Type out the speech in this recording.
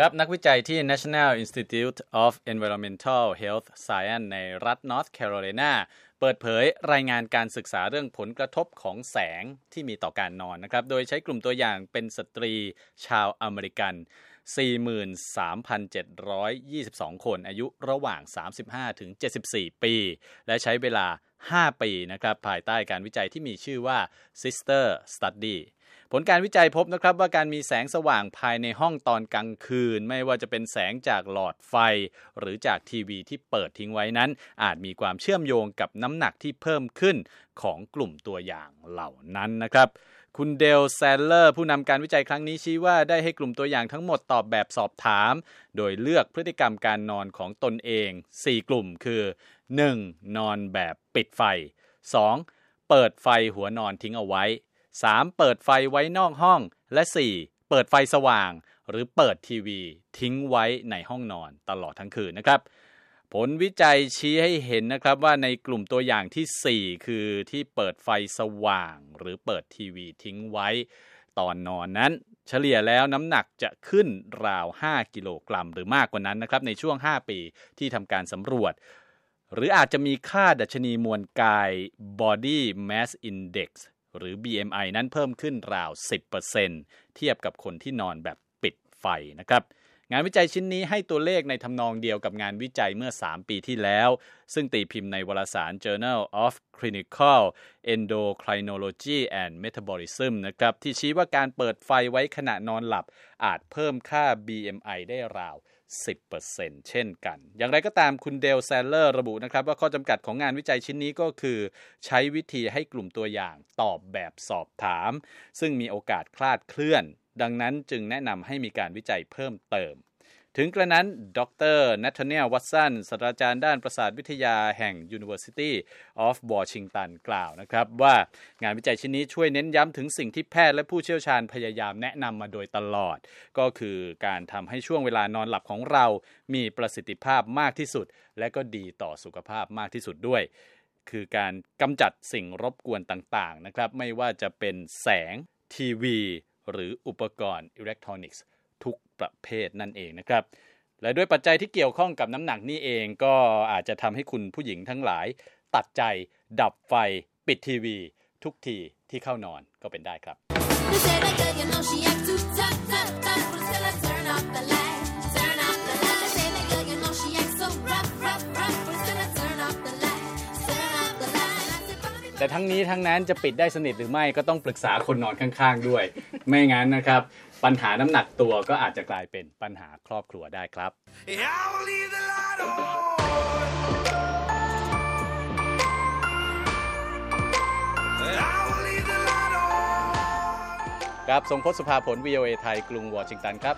ครับนักวิจัยที่ National Institute of Environmental Health Science ในรัฐ North Carolina เปิดเผยรายงานการศึกษาเรื่องผลกระทบของแสงที่มีต่อการนอนนะครับโดยใช้กลุ่มตัวอย่างเป็นสตรีชาวอเมริกัน 43,722 คนอายุระหว่าง 35-74 ปีและใช้เวลา5 ปีนะครับภายใต้การวิจัยที่มีชื่อว่า Sister Study ผลการวิจัยพบนะครับว่าการมีแสงสว่างภายในห้องตอนกลางคืนไม่ว่าจะเป็นแสงจากหลอดไฟหรือจากทีวีที่เปิดทิ้งไว้นั้นอาจมีความเชื่อมโยงกับน้ำหนักที่เพิ่มขึ้นของกลุ่มตัวอย่างเหล่านั้นนะครับคุณเดลแซลเลอร์ผู้นำการวิจัยครั้งนี้ชี้ว่าได้ให้กลุ่มตัวอย่างทั้งหมดตอบแบบสอบถามโดยเลือกพฤติกรรมการนอนของตนเอง4กลุ่มคือ 1. นอนแบบปิดไฟ 2. เปิดไฟหัวนอนทิ้งเอาไว้ 3. เปิดไฟไว้นอกห้องและ 4. เปิดไฟสว่างหรือเปิดทีวีทิ้งไว้ในห้องนอนตลอดทั้งคืนนะครับผลวิจัยชี้ให้เห็นนะครับว่าในกลุ่มตัวอย่างที่4คือที่เปิดไฟสว่างหรือเปิดทีวีทิ้งไว้ตอนนอนนั้นเฉลี่ยแล้วน้ำหนักจะขึ้นราว5กิโลกรัมหรือมากกว่านั้นนะครับในช่วง5ปีที่ทำการสำรวจหรืออาจจะมีค่าดัชนีมวลกาย Body Mass Index หรือ BMI นั้นเพิ่มขึ้นราว 10% เทียบกับคนที่นอนแบบปิดไฟนะครับงานวิจัยชิ้นนี้ให้ตัวเลขในทำนองเดียวกับงานวิจัยเมื่อ3ปีที่แล้วซึ่งตีพิมพ์ในวารสาร Journal of Clinical Endocrinology and Metabolism นะครับที่ชี้ว่าการเปิดไฟไว้ขณะนอนหลับอาจเพิ่มค่า BMI ได้ราว 10% เช่นกันอย่างไรก็ตามคุณเดลแซลเลอร์ระบุนะครับว่าข้อจำกัดของงานวิจัยชิ้นนี้ก็คือใช้วิธีให้กลุ่มตัวอย่างตอบแบบสอบถามซึ่งมีโอกาสคลาดเคลื่อนดังนั้นจึงแนะนำให้มีการวิจัยเพิ่มเติมถึงกระนั้นดร. Nathaniel Watson ศาสตราจารย์ด้านประสาทวิทยาแห่ง University of Washington กล่าวนะครับว่างานวิจัยชิ้นนี้ช่วยเน้นย้ำถึงสิ่งที่แพทย์และผู้เชี่ยวชาญพยายามแนะนำมาโดยตลอดก็คือการทำให้ช่วงเวลานอนหลับของเรามีประสิทธิภาพมากที่สุดและก็ดีต่อสุขภาพมากที่สุดด้วยคือการกำจัดสิ่งรบกวนต่างๆนะครับไม่ว่าจะเป็นแสงทีวีหรืออุปกรณ์อิเล็กทรอนิกส์ทุกประเภทนั่นเองนะครับและด้วยปัจจัยที่เกี่ยวข้องกับน้ำหนักนี่เองก็อาจจะทำให้คุณผู้หญิงทั้งหลายตัดใจดับไฟปิดทีวีทุกทีที่เข้านอนก็เป็นได้ครับแต่ทั้งนี้ทั้งนั้นจะปิดได้สนิทหรือไม่ก็ต้องปรึกษาคนนอนข้างๆด้วยไม่งั้นนะครับปัญหาน้ำหนักตัวก็อาจจะกลายเป็นปัญหาครอบครัวได้ครับครับทรงพจน์ สุภาผล VOA ไทยกรุงวอชิงตันครับ